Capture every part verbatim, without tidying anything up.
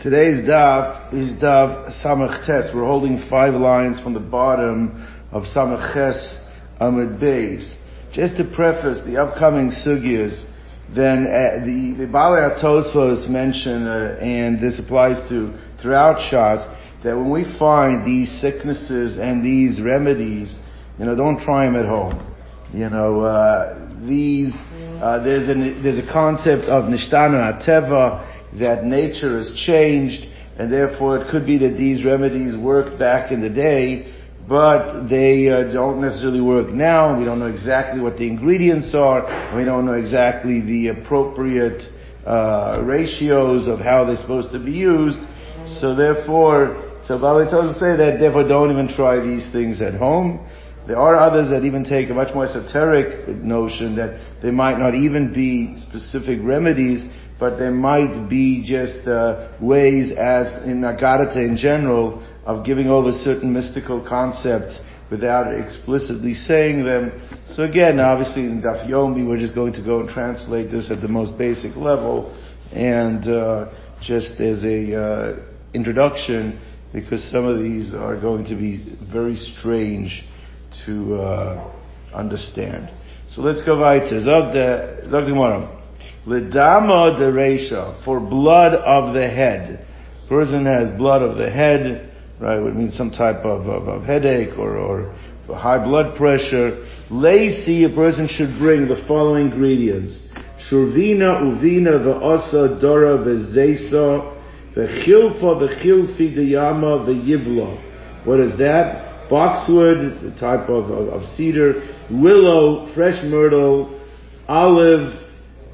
Today's daf is Daf Samech Tes. We're holding five lines from the bottom of Samech Ches Amud Beis. Just to preface the upcoming sugyas, then uh, the, the Balei HaTosfos mention, uh, and this applies to throughout Shas, that when we find these sicknesses and these remedies, you know, don't try them at home. You know, uh, these, uh, there's a, there's a concept of Nishtana HaTeva, that nature has changed, and therefore it could be that these remedies worked back in the day, but they uh, don't necessarily work now. We don't know exactly what the ingredients are, and we don't know exactly the appropriate uh, ratios of how they're supposed to be used. So therefore, so Balei HaTosfos say that therefore don't even try these things at home. There are others that even take a much more esoteric notion that they might not even be specific remedies, but there might be just uh, ways, as in Aggadeta in general, of giving over certain mystical concepts without explicitly saying them. So again, obviously in Daf Yomi, we're just going to go and translate this at the most basic level, and uh, just as a uh, introduction, because some of these are going to be very strange to uh, understand. So let's go weiter. Zog the Zog the Gemara. L'dama dereisha, for blood of the head. Person has blood of the head, right? It would mean some type of, of, of headache or, or high blood pressure. Lacy, a person should bring the following ingredients: shurvina, uvina, v'osa, dora, v'zeisa, v'chilfa, v'chilfi, d'yama, v'yivla. What is that? Boxwood, it's a type of, of, of cedar, willow, fresh myrtle, olive,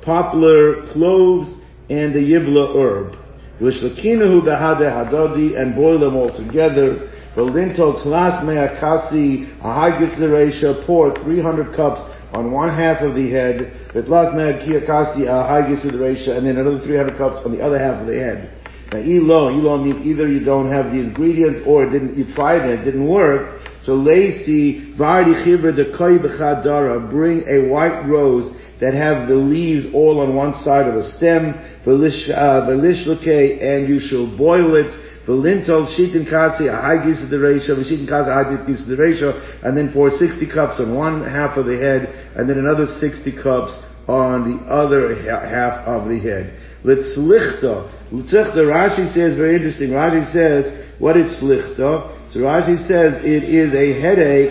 poplar, cloves, and the yivla herb. V'shlekinahu b'hadeh hadodi, and boil them all together. V'linto tlas me'akasi, ahagis l'reisha, pour three hundred cups on one half of the head. V'tlas me'akasi, ahagis l'reisha, and then another three hundred cups on the other half of the head. Now, elo, elo means either you don't have the ingredients or it didn't, you tried it, it didn't work. So leisi, v'ardi chibra dekoi b'chadara, bring a white rose that have the leaves all on one side of the stem, and you shall boil it, and then pour sixty cups on one half of the head, and then another sixty cups on the other half of the head. Rashi says, very interesting, Rashi says, what is slichta? So Rashi says, it is a headache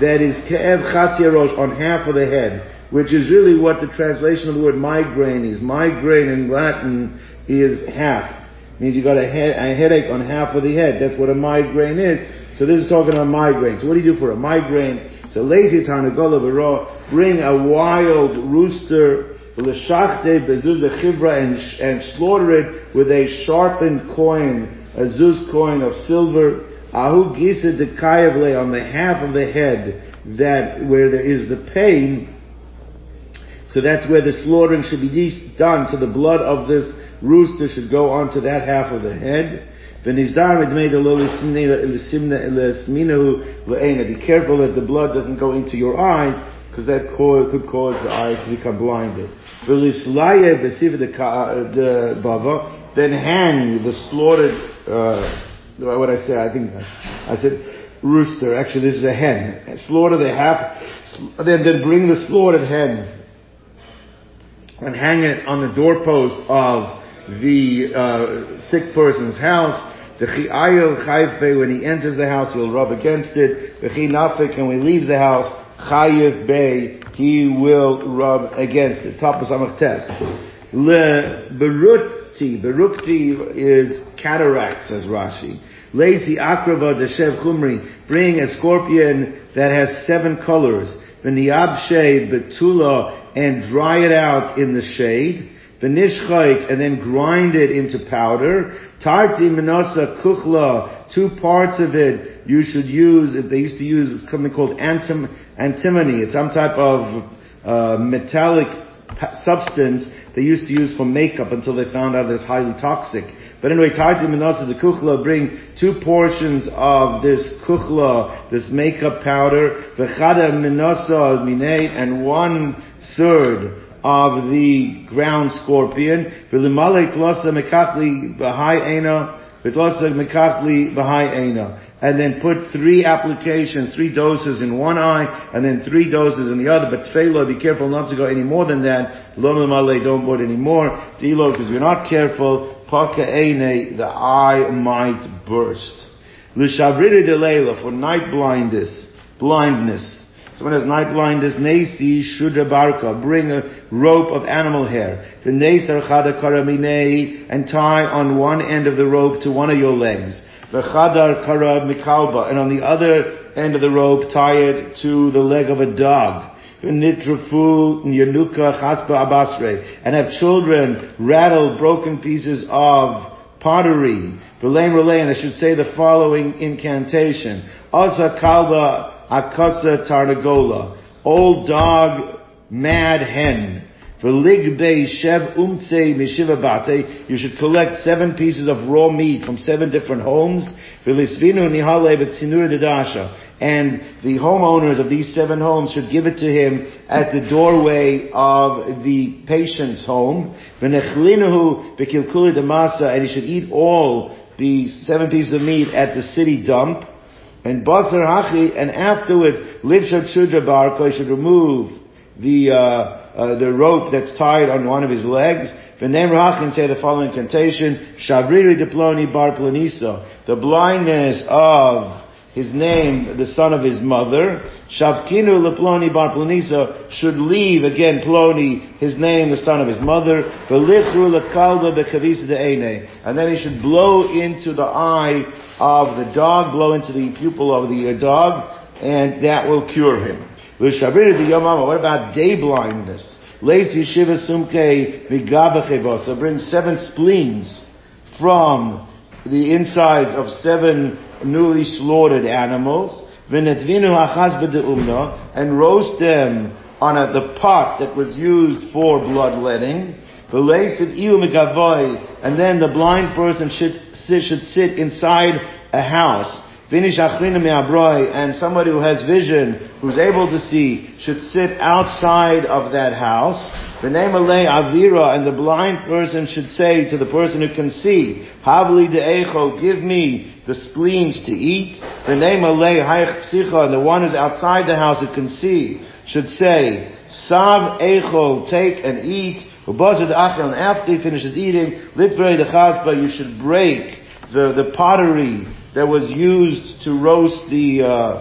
that is ke'ev chatzirosh, on half of the head, which is really what the translation of the word migraine is. Migraine in Latin is half. It means you got a, head, a headache on half of the head. That's what a migraine is. So this is talking about migraine. So what do you do for a migraine? So lazy tanagola v'ro, bring a wild rooster, l'shachte bezuzah chibra, and, and slaughter it with a sharpened coin, a zuz coin of silver, ahu gisa dekayavle, on the half of the head, that where there is the pain. So that's where the slaughtering should be done. So the blood of this rooster should go onto that half of the head. Be careful that the blood doesn't go into your eyes, because that could cause the eyes to become blinded. Then hang the slaughtered, uh, what I say, I think I said rooster. Actually, this is a hen. Slaughter the half, then, then bring the slaughtered hen and hang it on the doorpost of the uh, sick person's house. The chi'ayil chayfe, when he enters the house, he'll rub against it. The chi'nafik, and when he leaves the house, chayif bay, he will rub against it. Top of Samech Tes. Le berukti, berukti is cataract, says Rashi. Lazy akrava deshev chumri, bring a scorpion that has seven colors. V'niyabshe betula, and dry it out in the shade, v'nishchaik, and then grind it into powder. Tarti menasa kuchla, two parts of it you should use. They used to use something called antim- antimony. It's some type of uh, metallic substance they used to use for makeup until they found out that it's highly toxic. But anyway, tarti menasa the kuchla, bring two portions of this kuchla, this makeup powder, v'chada menasa minay, and one third of the ground scorpion, and then put three applications, three doses in one eye, and then three doses in the other. But tefillah, be careful not to go any more than that. Don't put any more. Tilo, because we're not careful, the eye might burst. For night blindness, blindness. Someone has night blindness, Nasi Shudra Barka, bring a rope of animal hair, and tie on one end of the rope to one of your legs. And on the other end of the rope, tie it to the leg of a dog. And have children rattle broken pieces of pottery. And they should say the following incantation. Asa Kalba Akasa Tarnagola, old dog, mad hen. You should collect seven pieces of raw meat from seven different homes. And the homeowners of these seven homes should give it to him at the doorway of the patient's home. And he should eat all the seven pieces of meat at the city dump. And Basar Hachi, and afterwards, Livshat Shudra Barko, he should remove the, uh, uh, the rope that's tied on one of his legs. V'nem Rach, and say the following incantation, Shabriri Diploni Bar Planiso, the blindness of his name, the son of his mother. Shavkinu Leploni Bar Planiso, should leave again Ploni, his name, the son of his mother. V'lichru Lekalba Bekavisa De'ene, and then he should blow into the eye of the dog, blow into the pupil of the uh, dog, and that will cure him. What about day blindness? So bring seven spleens from the insides of seven newly slaughtered animals, and roast them on a, the pot that was used for bloodletting. And then the blind person should, should sit inside a house. And somebody who has vision, who's able to see, should sit outside of that house. And the blind person should say to the person who can see, give me the spleens to eat. And the one who's outside the house who can see should say, take and eat. And after he finishes eating, you should break the, the pottery that was used to roast the uh,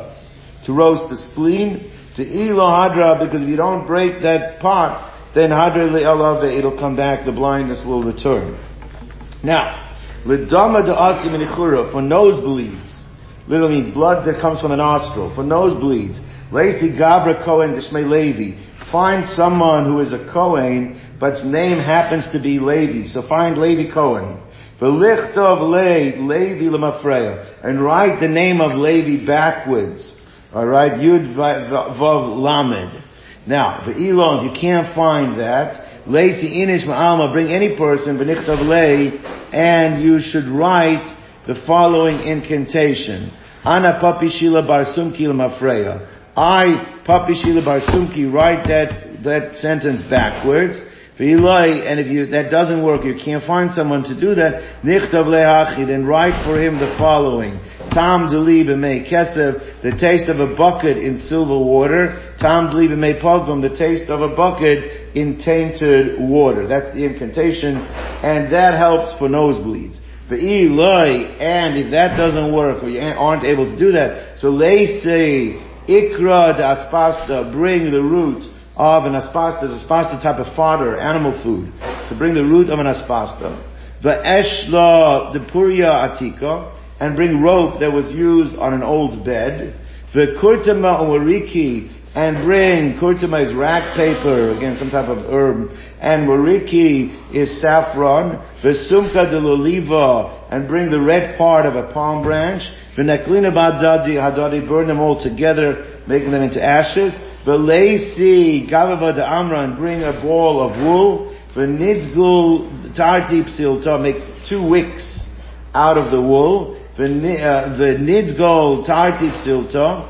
to roast the spleen. To ilo hadra, because if you don't break that pot, then hadra le'alave, it'll come back, the blindness will return. Now, l'dama de'asim inichura, for nosebleeds, literally means blood that comes from the nostril, for nosebleeds. Leisi gabra kohen dishmei levi, find someone who is a kohen, but his name happens to be Levi. So find Levi Cohen. V'lichtov le, Levi l'mafreya. And write the name of Levi backwards. Alright? Yud vav lamed. Now, v'ilon, if you can't find that, leisi inish ma'alma, bring any person, v'nichtov le, and you should write the following incantation. Ana papi shila bar sumki l'mafreya. I, papi shila bar sumki, write that, that sentence backwards. And if you, that doesn't work, you can't find someone to do that, nichtav lehachi, then write for him the following. Tam d'li b'mei kesef, the taste of a bucket in silver water. Tam d'li b'mei pogrom, the taste of a bucket in tainted water. That's the incantation, and that helps for nosebleeds. V'iloi, and if that doesn't work, or you aren't able to do that, so they say, ikra d'aspasta, bring the root of an aspasta. Is aspasta type of fodder, animal food. So bring the root of an aspasta. V'eshla depuria atika, and bring rope that was used on an old bed. V'kurtama uwariki, and bring, kurtama is rag paper, again some type of herb, and wariki is saffron. V'sumka de l'oliva, and bring the red part of a palm branch. V'naklina b'adadi hadadi, burn them all together, making them into ashes. V'leisi gavava d'amra, and bring a ball of wool. V'nidgul tarti psilta, make two wicks out of the wool. V'nidgul tarti psilta,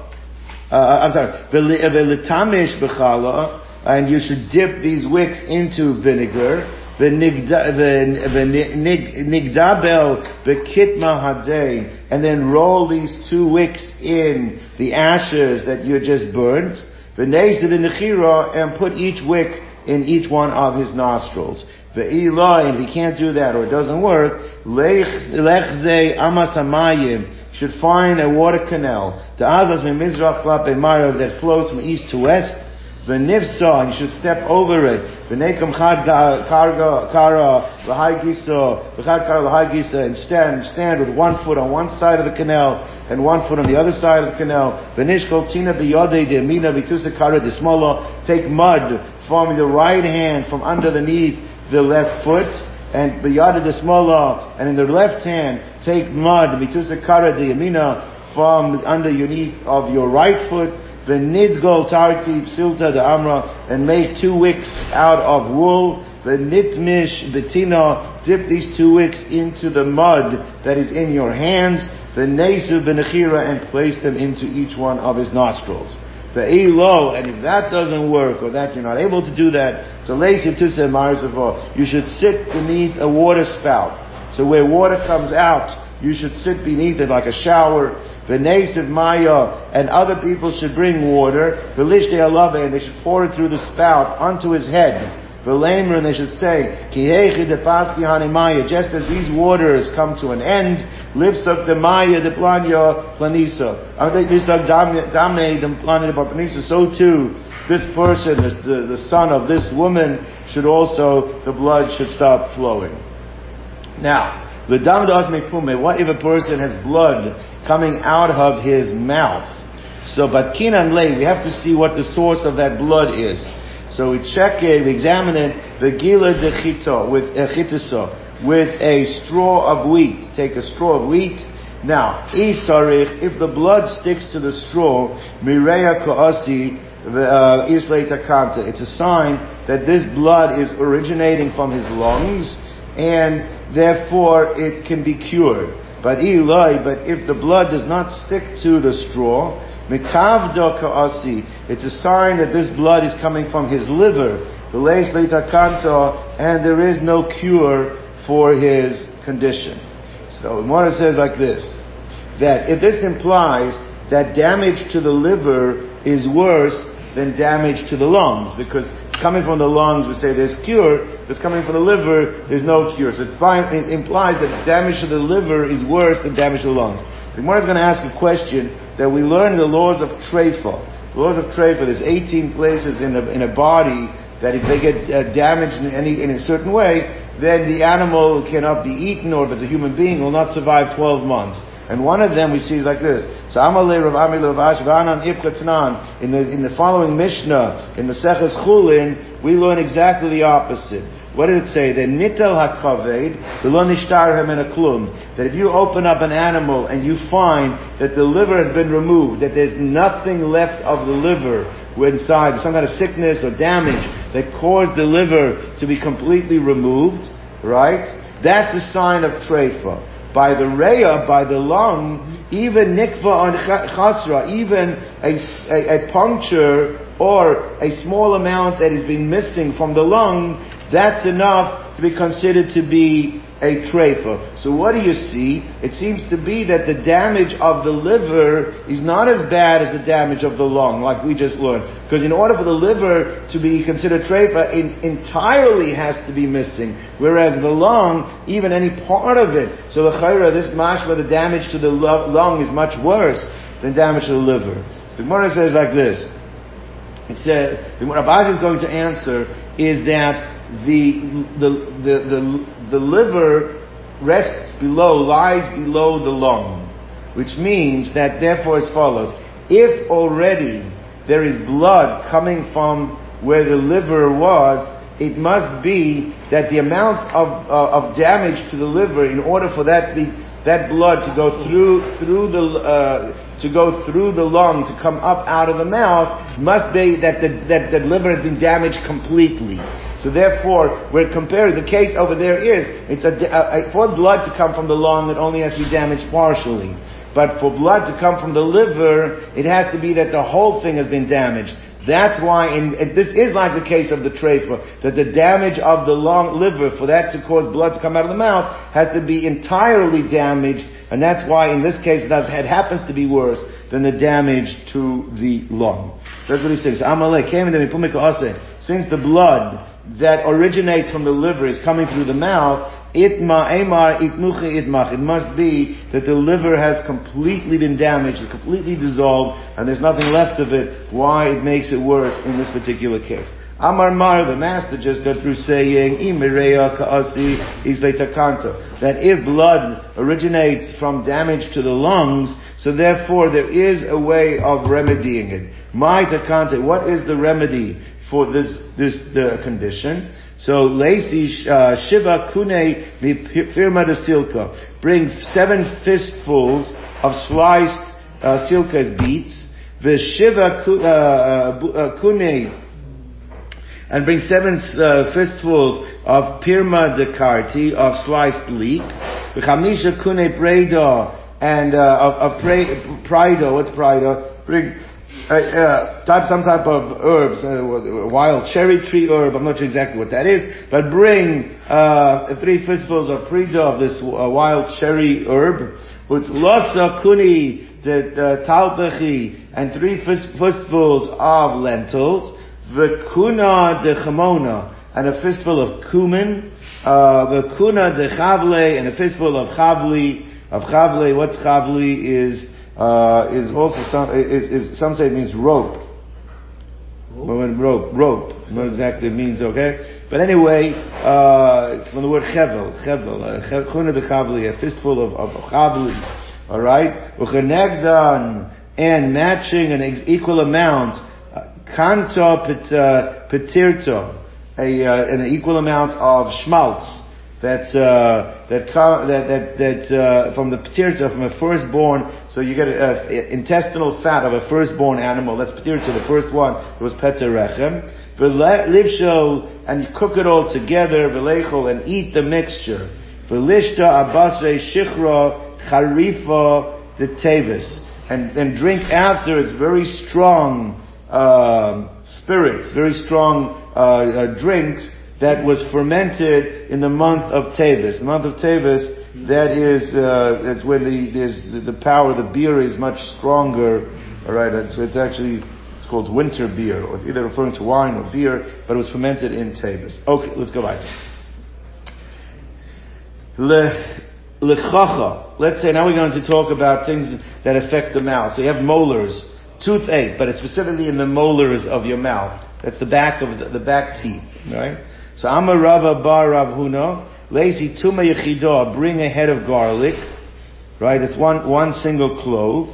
I'm sorry, v'litamish b'chala, and you should dip these wicks into vinegar. V'nigdabel v'kitma hadei, and then roll these two wicks in the ashes that you just burnt. V'neiz v'nechira, and put each wick in each one of his nostrils. V'ilai, if he can't do that or it doesn't work, lechzei amasamayim, should find a water canal that flows from east to west. V'nivsa, he should step over it. V'nekam chad kara l'hai gisa, v'chad kara l'hai gisa, and stand, stand with one foot on one side of the canal and one foot on the other side of the canal. V'nishkol tina b'yodei d'yamina v'tusa kara d'smala, take mud from the right hand from underneath the left foot, and b'yodei d'smala, and in the left hand take mud v'tusa kara d'yamina from underneath of your right foot. The nidgol tarti psilta de amra, and make two wicks out of wool. The nitmish betina, dip these two wicks into the mud that is in your hands. The nesu benechira, and place them into each one of his nostrils. The elo, and if that doesn't work or that you're not able to do that, so you should sit beneath a water spout. So where water comes out, you should sit beneath it like a shower. V'neisiv maya, and other people should bring water. V'lishdei alave, and they should pour it through the spout onto his head. V'lemer, and they should say, Kihechi depaski hanimaya, just as these waters come to an end, lipsak demaya deplanya planisa. So too, this person, the, the, the son of this woman, should also, the blood should stop flowing. Now, what if a person has blood coming out of his mouth? So, but kinan lay, we have to see what the source of that blood is. So we check it, we examine it. The gila de chito, with echitiso, with a straw of wheat. Take a straw of wheat. Now, isarich, if the blood sticks to the straw, mireya ko'asi, islay takanta, it's a sign that this blood is originating from his lungs, and therefore it can be cured. But Eli, but if the blood does not stick to the straw, mikavdo kaasi, it's a sign that this blood is coming from his liver, and there is no cure for his condition. So Gemara says like this, that if this implies that damage to the liver is worse than damage to the lungs, because coming from the lungs, we say there's cure. If it's coming from the liver, there's no cure. So it, find, it implies that damage to the liver is worse than damage to the lungs. The Gemara is going to ask a question that we learn the laws of treifa. The laws of treifa, there's eighteen places in a, in a body that if they get uh, damaged in, any, in a certain way, then the animal cannot be eaten, or if it's a human being, will not survive twelve months. And one of them we see is like this. So Amalei Rav Ami Rav Ashvanan Ibkatnan, in the in the following Mishnah, in the Seches Chulin, we learn exactly the opposite. What did it say? The nitel hakaved, the lo nishtar hemena klum, that if you open up an animal and you find that the liver has been removed, that there's nothing left of the liver inside, some kind of sickness or damage that caused the liver to be completely removed, right? That's a sign of treifa. By the reya, by the lung, even nikva on chasra, even a, a, a puncture or a small amount that has been missing from the lung, that's enough to be considered to be a treifa. So what do you see? It seems to be that the damage of the liver is not as bad as the damage of the lung, like we just learned. Because in order for the liver to be considered treifa, it entirely has to be missing. Whereas the lung, even any part of it. So the chayra, this mashma, the damage to the lung is much worse than damage to the liver. So the Gemara says like this. It says, what Rabbi is going to answer is that The the, the the the liver rests below, lies below the lung, which means that therefore as follows: if already there is blood coming from where the liver was, it must be that the amount of uh, of damage to the liver, in order for that be, that blood to go through through the uh, to go through the lung to come up out of the mouth, must be that the that the liver has been damaged completely. So therefore, we're comparing, the case over there is, it's a, a, for blood to come from the lung, it only has to be damaged partially. But for blood to come from the liver, it has to be that the whole thing has been damaged. That's why, in, and this is like the case of the treifa, that the damage of the long liver, for that to cause blood to come out of the mouth, has to be entirely damaged, and that's why in this case it, does, it happens to be worse than the damage to the lung. That's what he says. Since the blood that originates from the liver is coming through the mouth, it must be that the liver has completely been damaged, completely dissolved, and there's nothing left of it. Why it makes it worse in this particular case? Amar Mar, the master just got through saying, that if blood originates from damage to the lungs, so therefore there is a way of remedying it. My takanta, what is the remedy for this this the condition? So, Lacey, Shiva, Kune, Firma de Silka. Bring seven fistfuls of sliced, uh, Silka's beets. The Shiva, Kune, and bring seven, uh, fistfuls of Pirma de Karti, of sliced leek. The Chamisha, Kune, Prado, and, uh, of, of Prado, what's Prado? Bring, Uh, uh, type, some type of herbs, uh, wild cherry tree herb, I'm not sure exactly what that is, but bring uh, three fistfuls of prida of this uh, wild cherry herb, with losa kuni, the talbechi, and three fistfuls of lentils, the kuna de chamona, and a fistful of cumin, uh, the kuna de chavle, and a fistful of chavli, of chavle, what's chavli is, Uh, is also some, is, is, some say it means rope. Rope? Rope, rope. Not exactly it means, okay? But anyway, uh, from the word chevel, chevel, chuna de chavli, a fistful of, of chavli, alright? Uchenegdan, and matching an equal amount, kanto petirto, an equal amount of schmaltz. That, uh, that, that, that, uh, from the ptirta, from a firstborn, so you get a, a, intestinal fat of a firstborn animal, that's ptirta, the first one, it was petarechem. V'livshol, and cook it all together, v'lechol, and eat the mixture. V'lishta abasre shichra charifa the tevis. And, and drink after its very strong, um spirits, very strong, uh, uh drinks, that was fermented in the month of Tevis. The month of Tevis, that is, uh, that's when the, there's the power, the beer is much stronger. Alright, so it's actually, it's called winter beer, or it's either referring to wine or beer, but it was fermented in Tevis. Okay, let's go back. Le, lechacha. Let's say, now we're going to talk about things that affect the mouth. So you have molars, toothache, but it's specifically in the molars of your mouth. That's the back of the, the back teeth, right? So Amar Rava Bar Rav Huna, Lazy Tuma Yechidah, bring a head of garlic, right? That's one one single clove.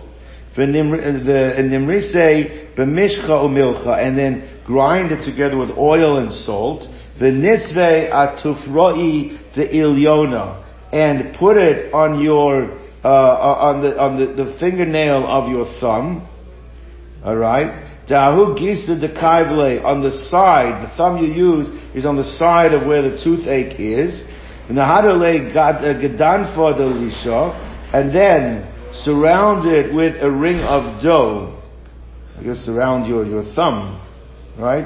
And Nimrisei b'mishcha umilcha, and then grind it together with oil and salt. V'nisvei atufroi de ilyona, and put it on your uh, on the on the, the fingernail of your thumb. All right. Dahu gisa de kaivle, on the side, the thumb you use is on the side of where the toothache is. Nahadale gadanfa de lisha, and then surround it with a ring of dough. I guess surround your, your thumb, right?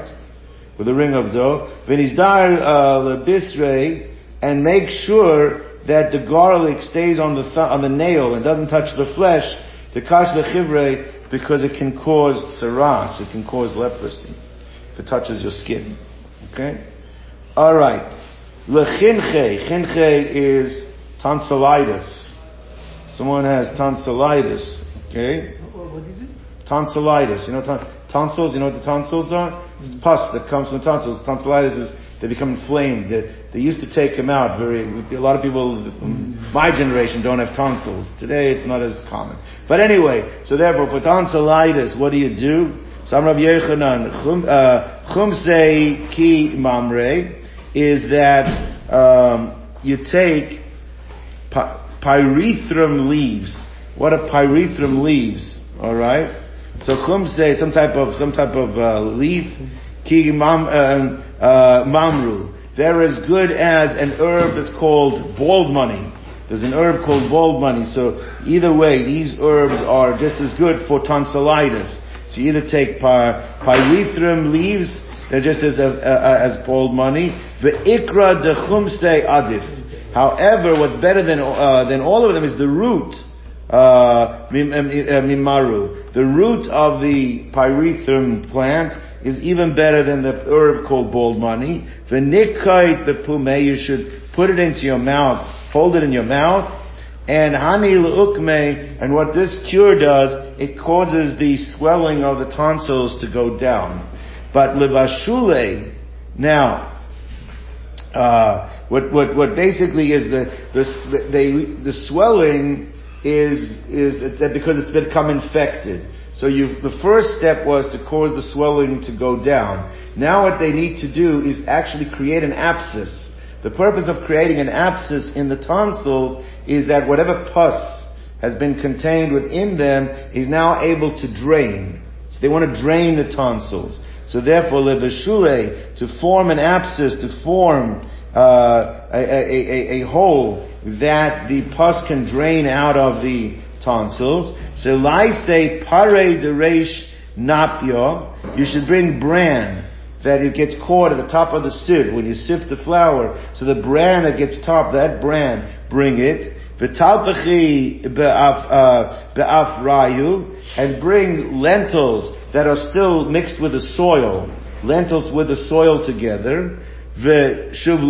With a ring of dough. Venizdar lebisre, and make sure that the garlic stays on the th- on the nail and doesn't touch the flesh. The kash lechivre, because it can cause tsaras, it can cause leprosy, if it touches your skin. Okay? Alright. Lechinche. Chinche is tonsillitis. Someone has tonsillitis. Okay? What is it? Tonsillitis. You know ton- tonsils? You know what the tonsils are? It's pus that comes from tonsils. Tonsillitis is, they become inflamed. They, they used to take them out very, a lot of people, my generation, don't have tonsils. Today it's not as common. But anyway, so therefore, for tonsillitis, what do you do? So Amar Rabbi Yochanan, chumsei ki mamre, is that um, you take pyrethrum leaves. What are pyrethrum leaves? All right. So chumsei, some type of some type of uh, leaf, ki mam, um, uh, mamru. They're as good as an herb that's called bald money. There's an herb called bald money. So either way, these herbs are just as good for tonsillitis. So you either take pyrethrum leaves, they're just as uh, as gold money. Ve'ikra dechumse adif. However, what's better than uh, than all of them is the root. Uh, mimaru. The root of the pyrethrum plant is even better than the herb called bald money. V'nikait bepume. You should put it into your mouth, hold it in your mouth. And hani l'ukme, and what this cure does, it causes the swelling of the tonsils to go down. But levashule, now, uh, what, what, what basically is the, the, they, the swelling is, is it's because it's become infected. So you, the first step was to cause the swelling to go down. Now what they need to do is actually create an abscess. The purpose of creating an abscess in the tonsils is that whatever pus has been contained within them is now able to drain. So they want to drain the tonsils. So therefore, leveshule, to form an abscess, to form uh, a, a, a, a hole that the pus can drain out of the tonsils. So laise pare deresh napya, you should bring bran. That it gets caught at the top of the sieve when you sift the flour. So the bran that gets top, that bran, bring it. V'talpechi be'af rayu, and bring lentils that are still mixed with the soil. Lentils with the soil together. V'shuvlilta,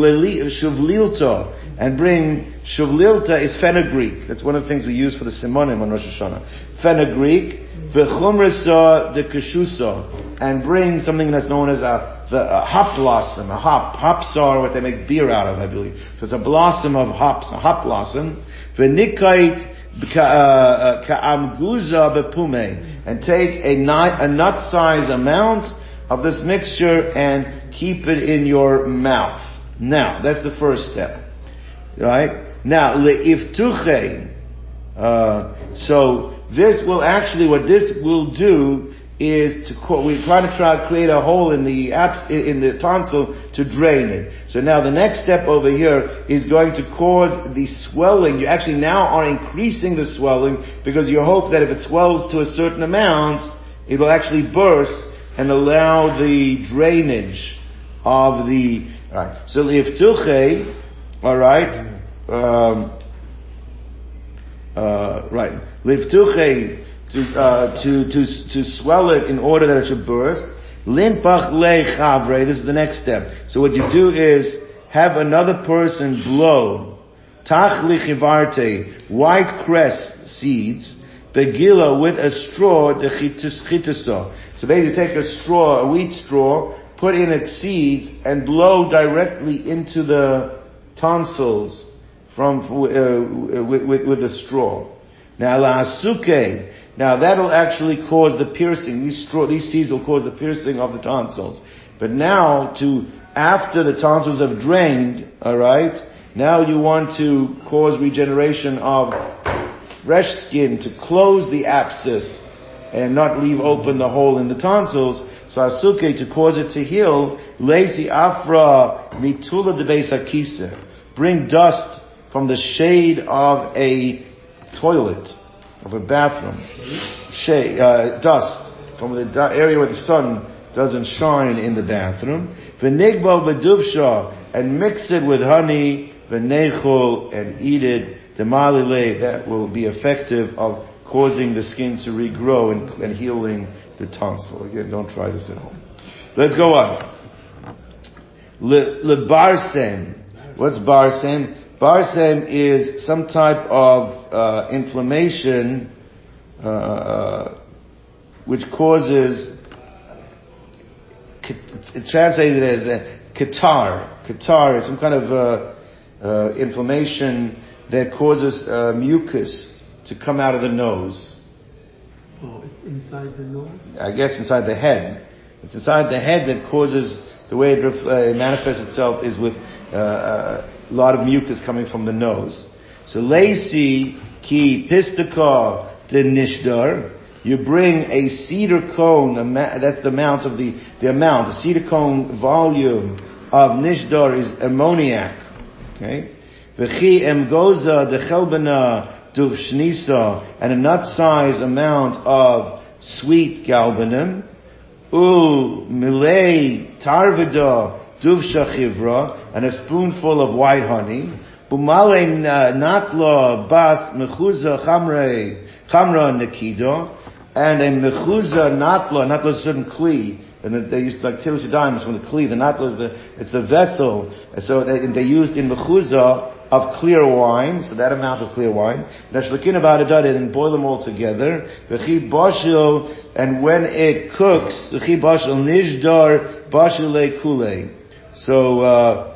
and bring, shuvlilta is fenugreek. That's one of the things we use for the simonim on Rosh Hashanah. Fenugreek. V'chumrisa de keshusa, and bring something that's known as a, the, a hop blossom, a hop. Hops are what they make beer out of, I believe. So it's a blossom of hops, a hop blossom. V'nikait ka'amguza bepume, and take a nut, a nut size amount of this mixture and keep it in your mouth. Now, that's the first step. Right? Now, le'iftuche, uh, so, this will actually, what this will do is to, we try to try to create a hole in the abs, in the tonsil to drain it. So now the next step over here is going to cause the swelling. You actually now are increasing the swelling because you hope that if it swells to a certain amount, it will actually burst and allow the drainage of the, right. So liftuche, alright, um uh, right. Livtuche, to, uh, to, to, to swell it in order that it should burst. Limpach lechavre, this is the next step. So what you do is have another person blow. Tach lichivarte, white cress seeds. Begila, with a straw, de chituso. So basically take a straw, a wheat straw, put in its seeds, and blow directly into the tonsils from, uh, with, with, with the straw. Now la'asuke. Now that'll actually cause the piercing. These straw, these seeds will cause the piercing of the tonsils. But now, to after the tonsils have drained, all right. Now you want to cause regeneration of fresh skin to close the abscess and not leave open the hole in the tonsils. So asuke, to cause it to heal. Leisi afra mitula de besakisa. Bring dust from the shade of a toilet, of a bathroom, shade, uh, dust from the du- area where the sun doesn't shine in the bathroom. V'nigbo v'dubsha, and mix it with honey. V'neichol, and eat it. Demalile, that will be effective of causing the skin to regrow and, and healing the tonsil. Again, don't try this at home. Let's go on. Lebarsen. What's barsen? Barsen is some type of uh, inflammation uh, which causes, it translated as a catarrh. Catarrh is some kind of uh, uh, inflammation that causes uh, mucus to come out of the nose. Oh, it's inside the nose? I guess inside the head. It's inside the head that causes, the way it, ref- uh, it manifests itself is with uh, uh a lot of mucus coming from the nose. So lacey ki pistaka de nishdar. You bring a cedar cone. That's the amount of the the amount. The cedar cone volume of nishdar is ammoniac. Okay. V'chi emgoza de chelbana duvshnisa, and a nut size amount of sweet galbanum, u milei tarvada duvsha chivra, and a spoonful of white honey, bumale natla bas mechuza chamre chamra nekido, and a mechuza natla natla is a certain kli. And they used like Tilis Yadayim from the Kli, the Natla is the, it's the vessel, so they, they used in Mechuzah of clear wine, so that amount of clear wine, and boil them all together, and when it cooks, so, uh, uh,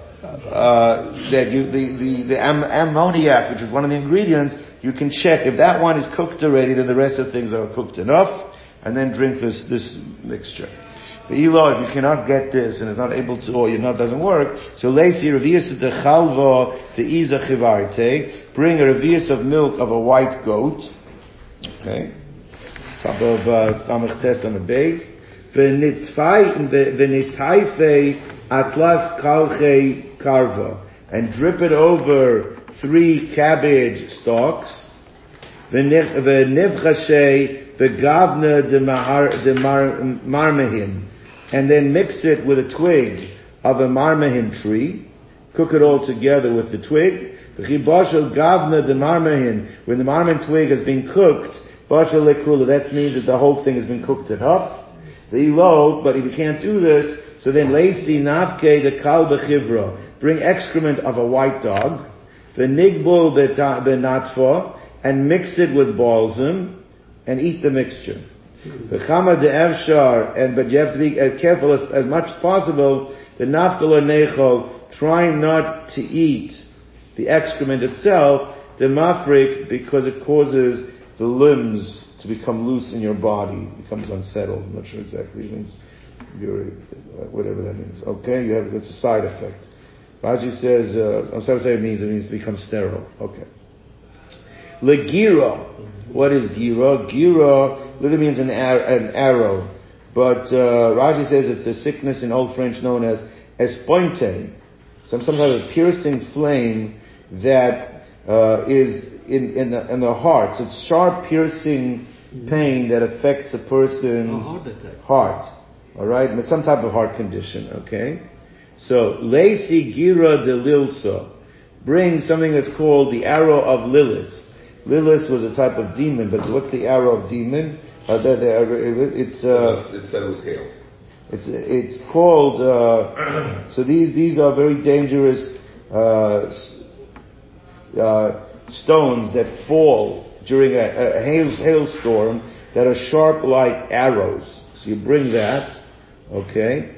that you, the, the, the am- ammoniac, which is one of the ingredients, you can check, if that one is cooked already, then the rest of the things are cooked enough, and then drink this, this mixture. The Elo, if you cannot get this and it's not able to, or you know it doesn't work, so Lacey revius the chalva to Isa chivarte, bring a revius of milk of a white goat, okay, top of Samech Tes on the base, v'nitaife atlas kalche karva, and drip it over three cabbage stalks, v'nivchashe v'gavna de marmahim, and then mix it with a twig of a marmahim tree. Cook it all together with the twig. When the marmahim twig has been cooked, that means that the whole thing has been cooked it up. The elo, but if you can't do this, so then leisi nafke the kal b'chivra, bring excrement of a white dog. The nigbol benatfa, and mix it with balsam, and eat the mixture. Bechama de Evshar, and but you have to be as careful as, as much as possible. The nafkala nechol, try not to eat the excrement itself, the mafrik, because it causes the limbs to become loose in your body, it becomes unsettled. I'm not sure exactly it means, whatever that means. Okay, you have that's a side effect. Rashi says, uh, I'm sorry to say it means it means to become sterile. Okay. Legira. What is gira? Gira literally means an, ar- an arrow. But uh, Rashi says it's a sickness in Old French known as espointe. Some some type of piercing flame that uh, is in, in the in the heart. So it's sharp piercing pain that affects a person's oh, heart. Alright? But some type of heart condition, okay? So Lacey Gira de Lilsa, bring something that's called the arrow of Lilith. Lilith was a type of demon, but what's the arrow of demon? Uh, the, the, it's, uh, it said it was hail. It's, it's called, uh, so these, these are very dangerous, uh, uh, stones that fall during a, a hail, hailstorm that are sharp like arrows. So you bring that, okay?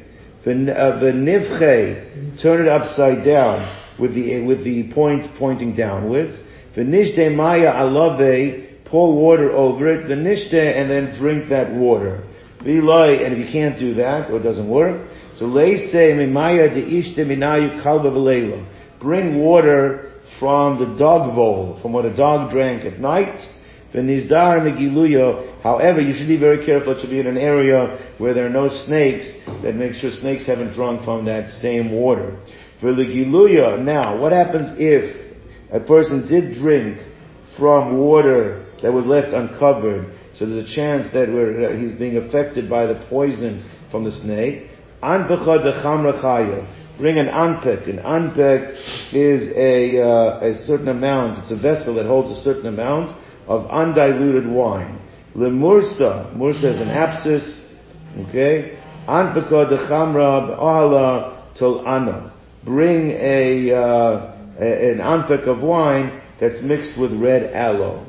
V'nivchei, turn it upside down with the, with the point pointing downwards. V'nishde maya alave, pour water over it. V'nishde, and then drink that water. V'loi, and if you can't do that, or it doesn't work, so leise mimaya deishte minayu kalba v'leila. Bring water from the dog bowl, from what a dog drank at night. V'nizdar megiluyo, however, you should be very careful. It should be in an area where there are no snakes, that makes sure snakes haven't drunk from that same water. V'legiluya, now, what happens if a person did drink from water that was left uncovered, so there's a chance that we're, he's being affected by the poison from the snake. Anpecha de chamra chaya. Bring an anpek. An anpek is a uh, a certain amount. It's a vessel that holds a certain amount of undiluted wine. Lemursa. Mursa is an abscess. Okay. Anpecha de chamra b'ala tol'ana. Bring a... Uh, an anpek of wine that's mixed with red aloe.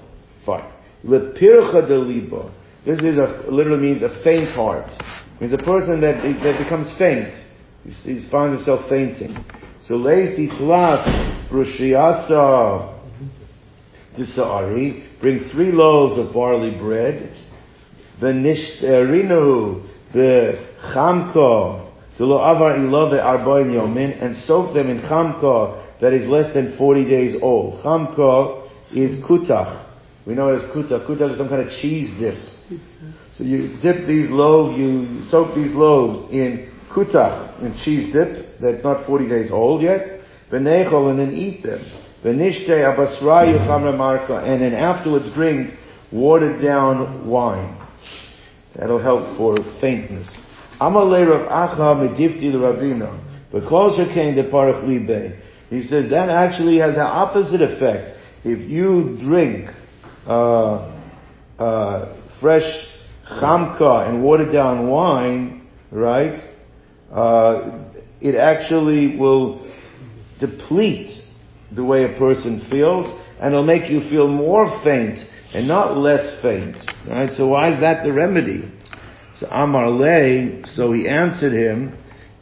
Fine. Lepircha de liba. This is a, literally means a faint heart. It means a person that, that becomes faint. He's, he's finds himself fainting. So leisi chlas brushiasa disaari. Bring three loaves of barley bread. V'nishterinu v'chamko delo avar ilove arbaim yomin, and soak them in chamko that is less than forty days old. Chamka is kutach. We know it as kutach. Kutach is some kind of cheese dip. So you dip these loaves, you soak these loaves in kutach, in cheese dip, that's not forty days old yet. V'nechol, and then eat them. V'nishte abasrayu chamra marka, and then afterwards drink watered down wine. That'll help for faintness. Amalei Rav Acha Medifti L'Rabino. Because it came to Parach Libe. He says that actually has an opposite effect. If you drink uh, uh, fresh chamka and watered down wine, right, uh, it actually will deplete the way a person feels, and it'll make you feel more faint and not less faint. Right? So why is that the remedy? So Amar Lei, so he answered him,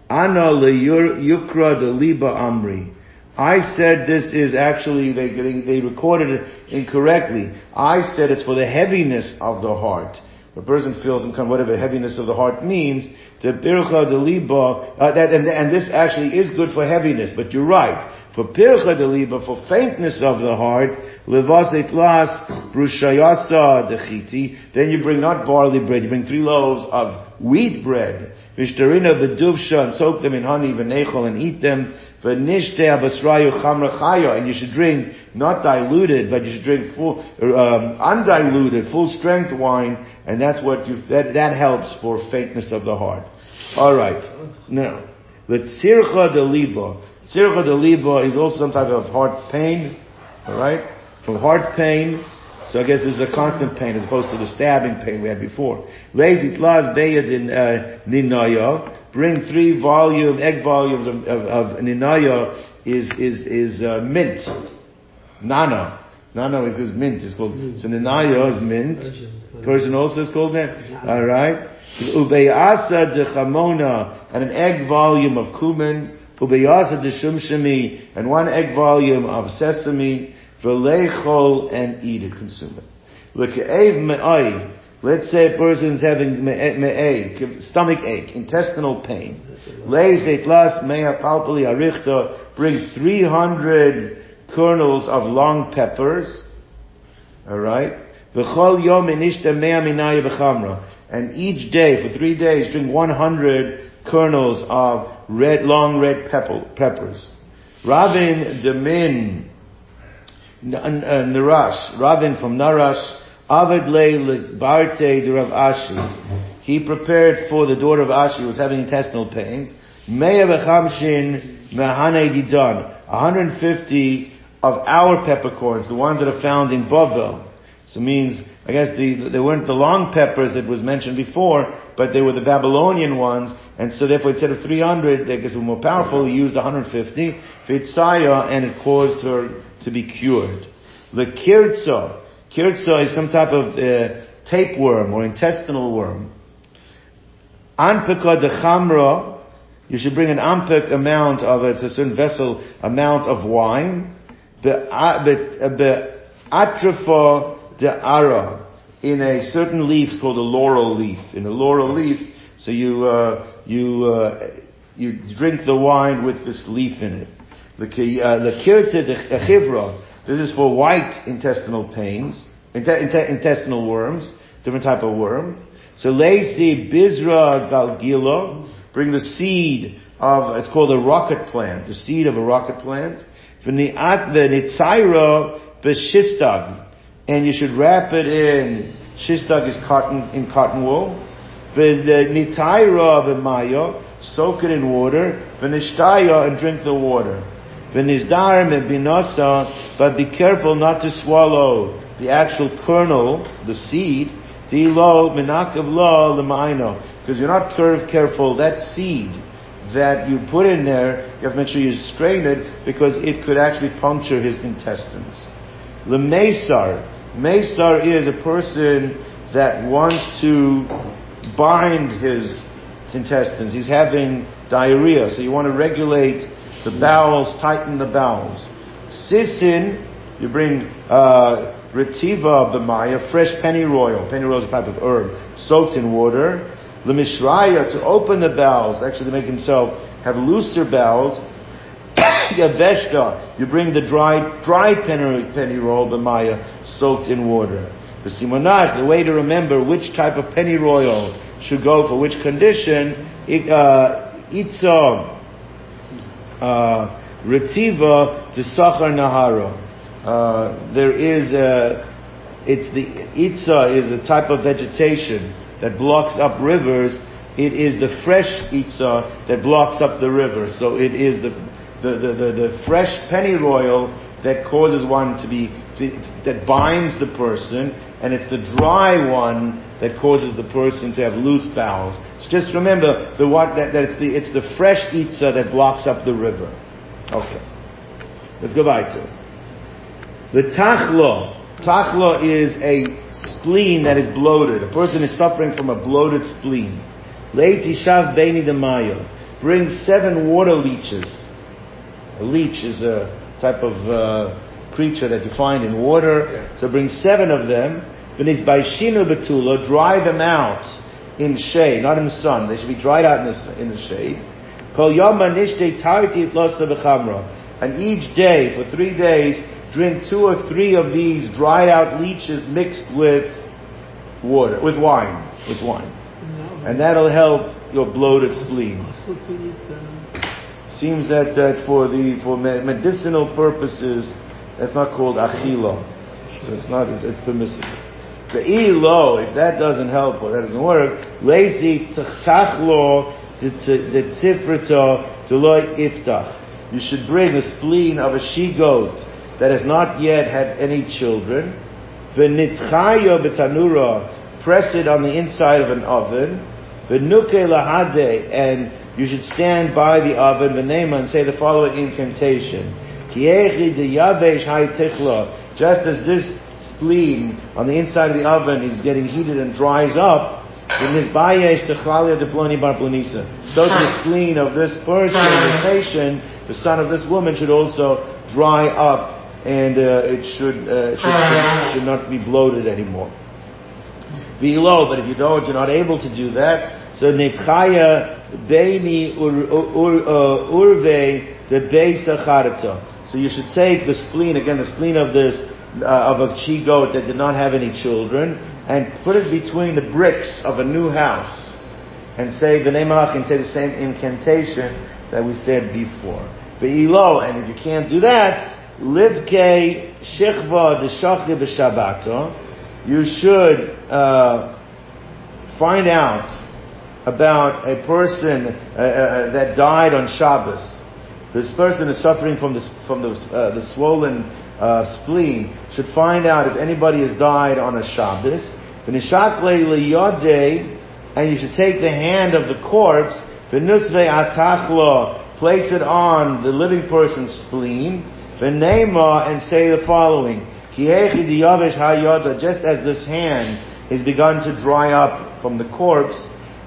Ana le yukra de liba amri. I said this is actually, they, they, they recorded it incorrectly. I said it's for the heaviness of the heart. A person feels some kind of whatever heaviness of the heart means, de pircha de liba, uh, that, and, and this actually is good for heaviness, but you're right. For pircha de liba, for faintness of the heart, levase tlas, brushayasa dechiti, then you bring not barley bread, you bring three loaves of wheat bread, v'shtarina beduvsha, and soak them in honey, v'nechol, and eat them, v'nishtea basrayu chamra chaya, and you should drink, not diluted, but you should drink full, um, undiluted, full strength wine, and that's what you, that, that helps for faintness of the heart. Alright, now, the tzircha de liba, tzircha de liba is also some type of heart pain, alright, from heart pain. So I guess this is a constant pain as opposed to the stabbing pain we had before. Lazy plaz beyad ninaya. Bring three volume, egg volumes of, of, of ninaya is, is, is, uh, mint. Nana. Nana is mint. It's called, so ninaya is mint. Persian also is called that. Alright. Ubeyasa de chamona. And an egg volume of cumin. Ubeyasa de shumshami. And one egg volume of sesame. V'leichol, and eat it, consume it. L'ke'ev me'ay. Let's say a person's having me'ay, stomach ache, intestinal pain. Le'zei tlas me'a palpali arichta. Bring three hundred kernels of long peppers. Alright? V'chol yom inishta me'a minaya b'chamra. And each day, for three days, drink one hundred kernels of red, long red pepper, peppers. Ravin demin. Narash, Ravin from Narash, Aved le Barte de Rav Ashi. He prepared for the daughter of Ashi who was having intestinal pains. Meya v'chamshin mehane didan. one hundred fifty of our peppercorns, the ones that are found in Bovel. So it means, I guess the, they weren't the long peppers that was mentioned before, but they were the Babylonian ones, and so therefore instead of three hundred, they were more powerful, he used one hundred fifty, Fitzaya, and it caused her to be cured. The kirtza. Kirtza is some type of uh, tapeworm or intestinal worm. Anpeka de chamra. You should bring an ampek amount of, it's a certain vessel, amount of wine. The atrafa de ara. In a certain leaf called a laurel leaf. In a laurel leaf, so you, uh, you, uh, you drink the wine with this leaf in it. The kirtza de chivra. This is for white intestinal pains, int- int- intestinal worms, different type of worm. So leisi bizra galgilo. Bring the seed of, it's called a rocket plant, the seed of a rocket plant. V'niat v'nitzaira b'shistag, and you should wrap it in shistag is cotton, in cotton wool. V'nitzaira b'mayo, soak it in water. V'nishtaya, and drink the water. V'nizdar me'binosa, but be careful not to swallow the actual kernel, the seed, d'ilo menakav lo l'maino, because you're not careful, that seed that you put in there, you have to make sure you strain it, because it could actually puncture his intestines. L'meisar, meisar is a person that wants to bind his intestines. He's having diarrhea, so you want to regulate the bowels, tighten the bowels. Sisin, you bring uh retiva b'maya, fresh pennyroyal. Pennyroyal is a type of herb, soaked in water. L'mishraya, to open the bowels, actually to make himself have looser bowels. Yaveshta, you bring the dried dried pennyroyal b'maya, soaked in water. The simonach, the way to remember which type of pennyroyal should go for which condition. Itzom. Uh, retiva to Sachar Nahara. Uh, there is a, it's the, Itza is a type of vegetation that blocks up rivers, it is the fresh Itzah that blocks up the river. So it is the the, the, the, the fresh pennyroyal that causes one to be, that binds the person, and it's the dry one that causes the person to have loose bowels. So just remember the what that, that it's the it's the fresh Itzah that blocks up the river. Okay, let's go back to it. The tachlo. Tachlo is a spleen that is bloated. A person is suffering from a bloated spleen. Leisi shav beini demayo. Bring seven water leeches. A leech is a type of uh, creature that you find in water. Yeah. So bring seven of them. V'nis baishinu betula. Dry them out in shade, not in the sun. They should be dried out in the, in the shade. Kol yom anishte tariti itlosa v'chamra. And each day, for three days, drink two or three of these dried out leeches mixed with water, with wine, with wine. No. And that'll help your bloated spleen. Seems that, that for the for medicinal purposes, that's not called achilo. So it's not, it's permissible. The ilo, if that doesn't help or that doesn't work, lazy tachlo tzifrito t'lo iftach. You should bring the spleen of a she-goat that has not yet had any children. V'nitchayo b'tanura, press it on the inside of an oven. V'nuke lahade, and you should stand by the oven. V'neima, and say the following incantation: Kiechi deyavesh haytichla. Just as this spleen on the inside of the oven is getting heated and dries up, v'nitbayesh techlalia deploni bar plonisa. So the spleen of this person, the patient, the son of this woman, should also dry up. And uh, it should uh, it should, should, should not be bloated anymore. Below, but if you don't, you're not able to do that. So nechaya beini urve the beisacharata. So you should take the spleen again, the spleen of this uh, of a she goat that did not have any children, and put it between the bricks of a new house, and say the name of and say the same incantation that we said before. Below, and if you can't do that, Livke Shechva Deshachli B'Shabbato, you should uh, find out about a person uh, uh, that died on Shabbos. This person is suffering from the from the uh, the swollen uh, spleen. Should find out if anybody has died on a Shabbos. V'nishakle liyodei, and you should take the hand of the corpse. V'nusve atachlo, place it on the living person's spleen. V'neima, and say the following: Kiechi diyavesh hayada. Just as this hand is begun to dry up from the corpse,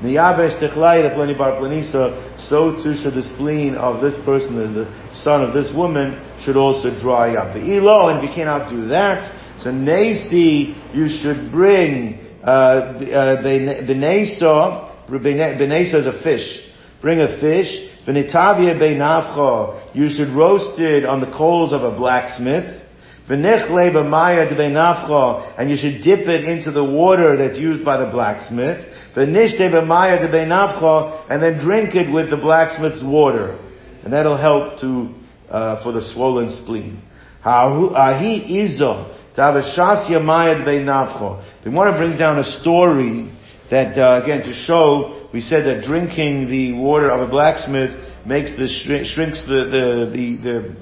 niyavesh techlai the pleni bar plenisa. So too should the spleen of this person, the son of this woman, should also dry up. The elo, and if you cannot do that, so nasi, you should bring benesa. Benesa is a fish. Bring a fish. V'nitavia beinavcha, you should roast it on the coals of a blacksmith. V'nichle b'maya debeinavcha, and you should dip it into the water that's used by the blacksmith. V'nishte b'maya debeinavcha, and then drink it with the blacksmith's water, and that'll help to uh, for the swollen spleen. Ahi izo tavashas yamaya debeinavcha. The Gemara brings down a story that uh, again to show. We said that drinking the water of a blacksmith makes the shrink, shrinks the the the, the,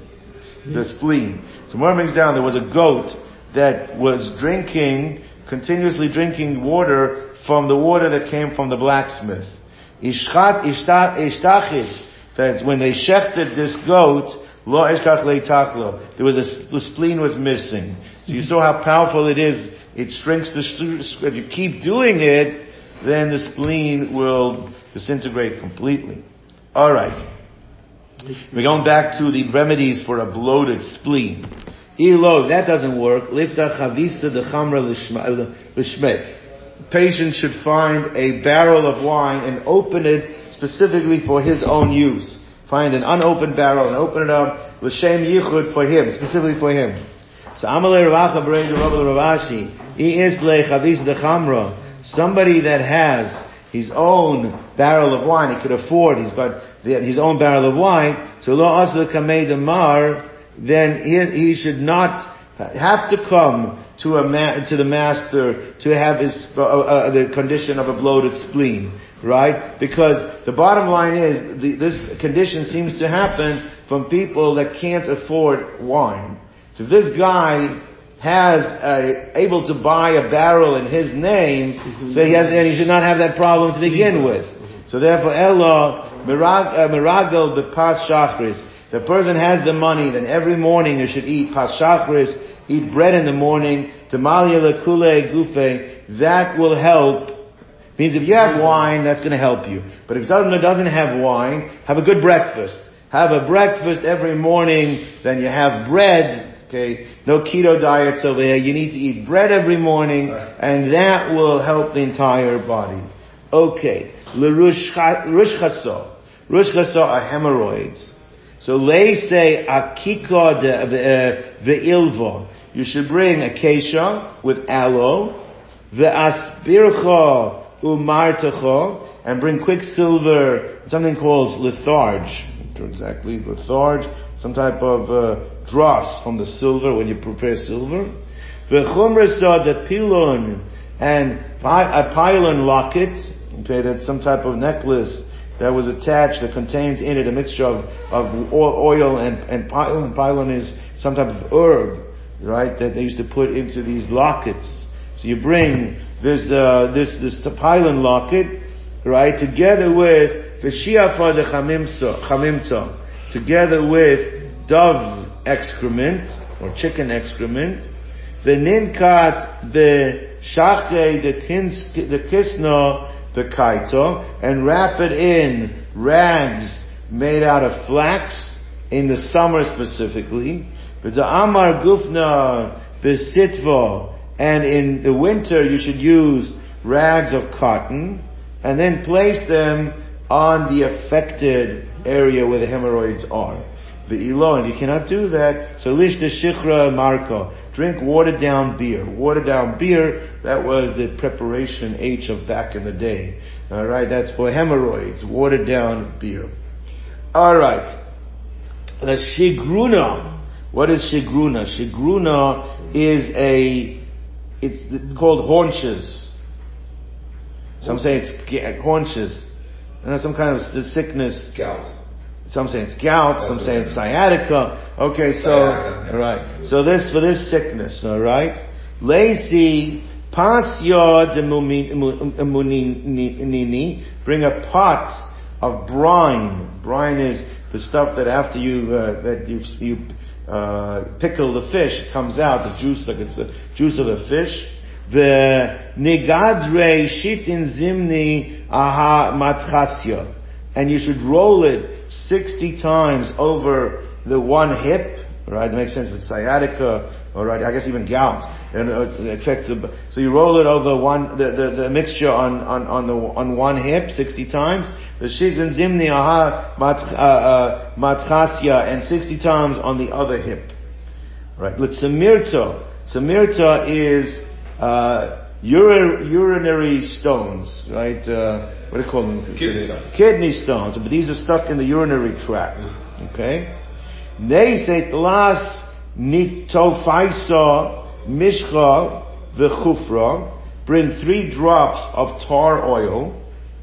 the spleen. So more brings down there was a goat that was drinking continuously drinking water from the water that came from the blacksmith. Ishchat ishtachish, that's when they shechted this goat, lo ishkach leitachlo. There was a the spleen was missing. So you saw how powerful it is. It shrinks the if you keep doing it, then the spleen will disintegrate completely. All right. We're going back to the remedies for a bloated spleen. Elo, that doesn't work. Lifta chavisa de chamra lishmeh. Patient should find a barrel of wine and open it specifically for his own use. Find an unopened barrel and open it up l'shem yichud for him, specifically for him. So amalei ravacha b'rei d'Rabbi Ravashi iisle chavisa de chamra. Somebody that has his own barrel of wine, he could afford, he's got the, his own barrel of wine, so lo asla kamei damar, then he, he should not have to come to a ma- to the master to have his uh, uh, the condition of a bloated spleen, right? Because the bottom line is the, this condition seems to happen from people that can't afford wine. So if this guy has a, able to buy a barrel in his name, so he has, and he should not have that problem to begin with. So therefore, Ella Miragel the Pas Shachris. The person has the money, then every morning you should eat pas shachris, eat bread in the morning, tamalia lekule gufe. That will help. Means if you have wine, that's going to help you. But if it doesn't, it doesn't have wine, have a good breakfast. Have a breakfast every morning, then you have bread. Okay, no keto diets over here. You need to eat bread every morning, and that will help the entire body. Okay, lerush chaso, rush chaso are hemorrhoids. So they say, akiko ve'ilvo. You should bring acacia with aloe, ve'aspircho umartecho, and bring quicksilver, something called litharge. Exactly, litharge, some type of uh, dross from the silver, when you prepare silver. Ve'chumresa de pilon, and a pylon locket, okay, that's some type of necklace that was attached, that contains in it a mixture of, of oil and, and pylon. Pylon is some type of herb, right, that they used to put into these lockets. So you bring this, uh, this, this pylon locket, right, together with v'shiafa de chamimtza, together with dove excrement, or chicken excrement, v'ninkat de shachei de kisna, the kaito, and wrap it in rags made out of flax in the summer specifically. But the amar gufna besitva, and in the winter you should use rags of cotton, and then place them on the affected area where the hemorrhoids are. The elon, you cannot do that. So lish the shichra marko, drink watered down beer. Watered down beer, that was the preparation H of back in the day. Alright, that's for hemorrhoids, watered down beer. Alright. The shigruna. What is shigruna? Shigruna is a, it's called haunches. Some say it's haunches. Some kind of sickness. Gout. Some say it's gout, some say it's sciatica. Okay, so, alright. So this, for this sickness, alright? Lacy, pasya de munini, bring a pot of brine. Brine is the stuff that after you, uh, that you, you, uh, pickle the fish, it comes out, the juice, like it's the juice of the fish. The negadre shiftin zimni aha matchasya. And you should roll it sixty times over the one hip, right? It makes sense with sciatica, all right? I guess even gout, and it affects the. So you roll it over one, the the, the mixture on, on on the on one hip sixty times. The shizin zimni aha matchasya, and sixty times on the other hip, right? With samirta, samirta is uh Uri- urinary stones, right? Uh, what do you call them? Kidney stones. Kidney stones, but these are stuck in the urinary tract. Okay? They say tlas nitofaisa mishcha v'chufra. Bring three drops of tar oil.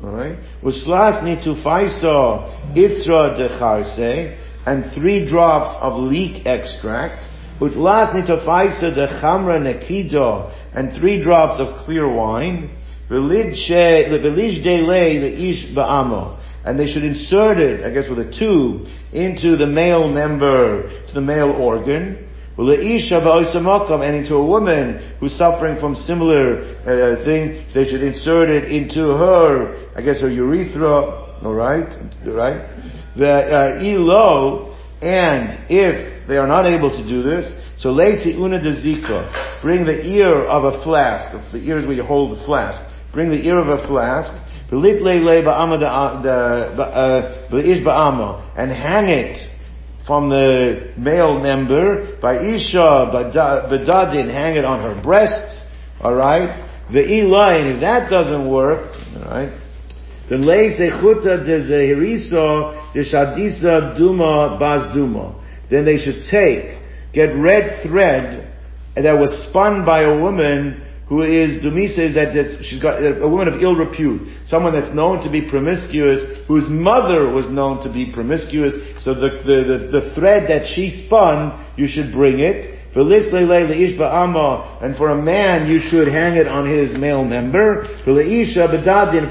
All right? Uslas nitofaisa itra decharse, and three drops of leek extract. Utlas nitofaisa de chamra nekido, and three drops of clear wine. And they should insert it, I guess with a tube, into the male member, to the male organ. And into a woman who's suffering from similar uh, thing, they should insert it into her, I guess her urethra, alright? Right? The uh, elo, and if they are not able to do this, so lesi una de zika, bring the ear of a flask. The ear is where you hold the flask. Bring the ear of a flask, and hang it from the male member by isha bedadin. Hang it on her breasts. All right. The elai, if that doesn't work, all right. The lay sechuta de zehirisa de shadisa duma bas duma. Then they should take, get red thread that was spun by a woman who is, Dumisa is that, that she's got a woman of ill repute, someone that's known to be promiscuous, whose mother was known to be promiscuous. So the the the, the thread that she spun, you should bring it. And for a man, you should hang it on his male member. And for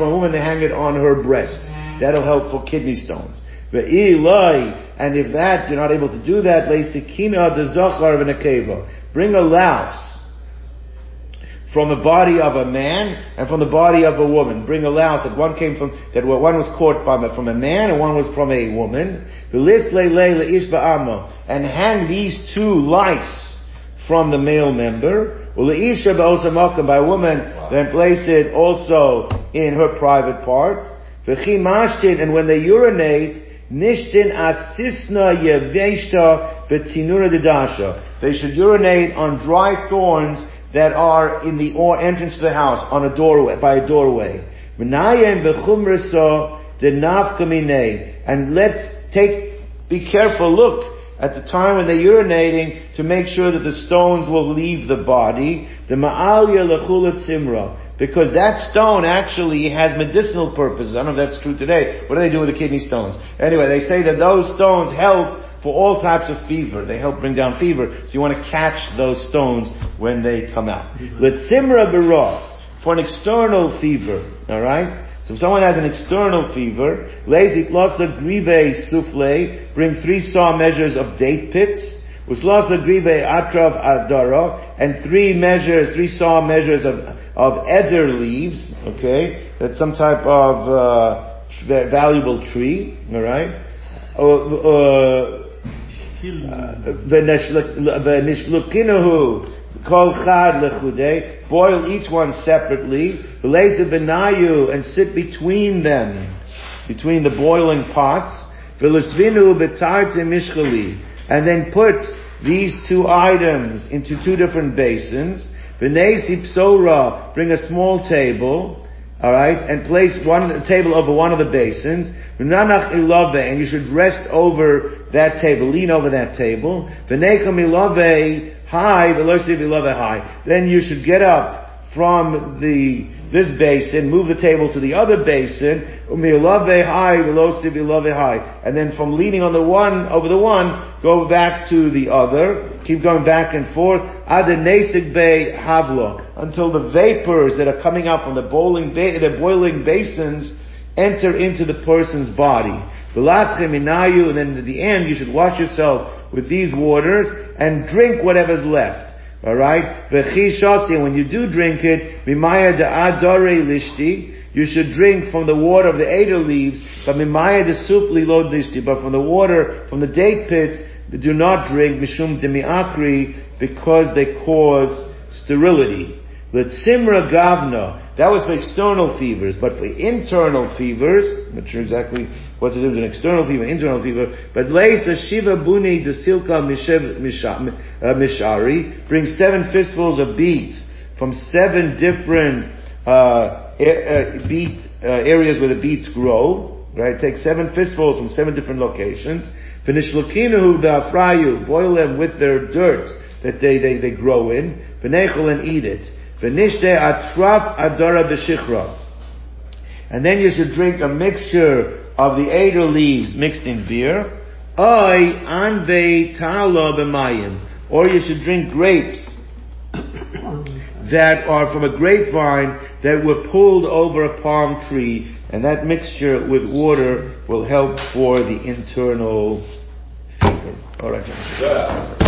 a woman, hang it on her breast. That'll help for kidney stones. And if that, you're not able to do that, bring a louse from the body of a man and from the body of a woman. Bring a louse that one came from, that one was caught by, from a man and one was from a woman. And hang these two lice from the male member. By a woman, then place it also in her private parts. And when they urinate, Nishtin asisna yeveshta v'tzinura dedasha. They should urinate on dry thorns that are in the or entrance to the house, on a doorway, by a doorway. V'nayim v'chumrisa denafkamine. And let's take, be careful, look, at the time when they're urinating, to make sure that the stones will leave the body. The ma'alya lechulat simra. Because that stone actually has medicinal purposes. I don't know if that's true today. What do they do with the kidney stones? Anyway, they say that those stones help for all types of fever. They help bring down fever. So you want to catch those stones when they come out. L'tzimra b'ra, for an external fever. Alright? So if someone has an external fever, lazy l'tzla grive sufle, bring three saw measures of date pits. Uslasa grive atrav adara, and three measures, three saw measures of of eder leaves, okay? That's some type of uh, valuable tree, alright? Boil each one separately, and sit between them, between the boiling pots, and then put these two items into two different basins. V'nesi psora, bring a small table, alright, and place one table over one of the basins. V'nanach ilove, and you should rest over that table, lean over that table. V'necham ilove high, v'losiv ilove high. Then you should get up from the, this basin, move the table to the other basin, umilove high, v'losiv ilove high. And then from leaning on the one, over the one, go back to the other. Keep going back and forth, until the vapors that are coming out from the boiling, ba- the boiling basins enter into the person's body. And then at the end, you should wash yourself with these waters and drink whatever's left. Alright? When you do drink it, you should drink from the water of the eder leaves, but from the water, from the date pits, do not drink mishum demiakri, because they cause sterility. L'tzimra gavna, that was for external fevers, but for internal fevers, I'm not sure exactly what to do with an external fever, internal fever, but leisa shiva buni desilka mishari, bring seven fistfuls of beads from seven different uh, er, uh, beet uh, areas where the beets grow, right? Take seven fistfuls from seven different locations. Finish lukinu da'afrayu, boil them with their dirt that they, they, they grow in. V'nechel, and eat it. V'nishte atraf adara b'shichra. And then you should drink a mixture of the eder leaves mixed in beer. Oy anvei ta'ala b'mayim. Or you should drink grapes that are from a grapevine that were pulled over a palm tree, and that mixture with water will help for the internal. All right. Yeah.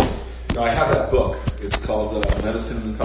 Now I have that book. It's called uh, Medicine and College.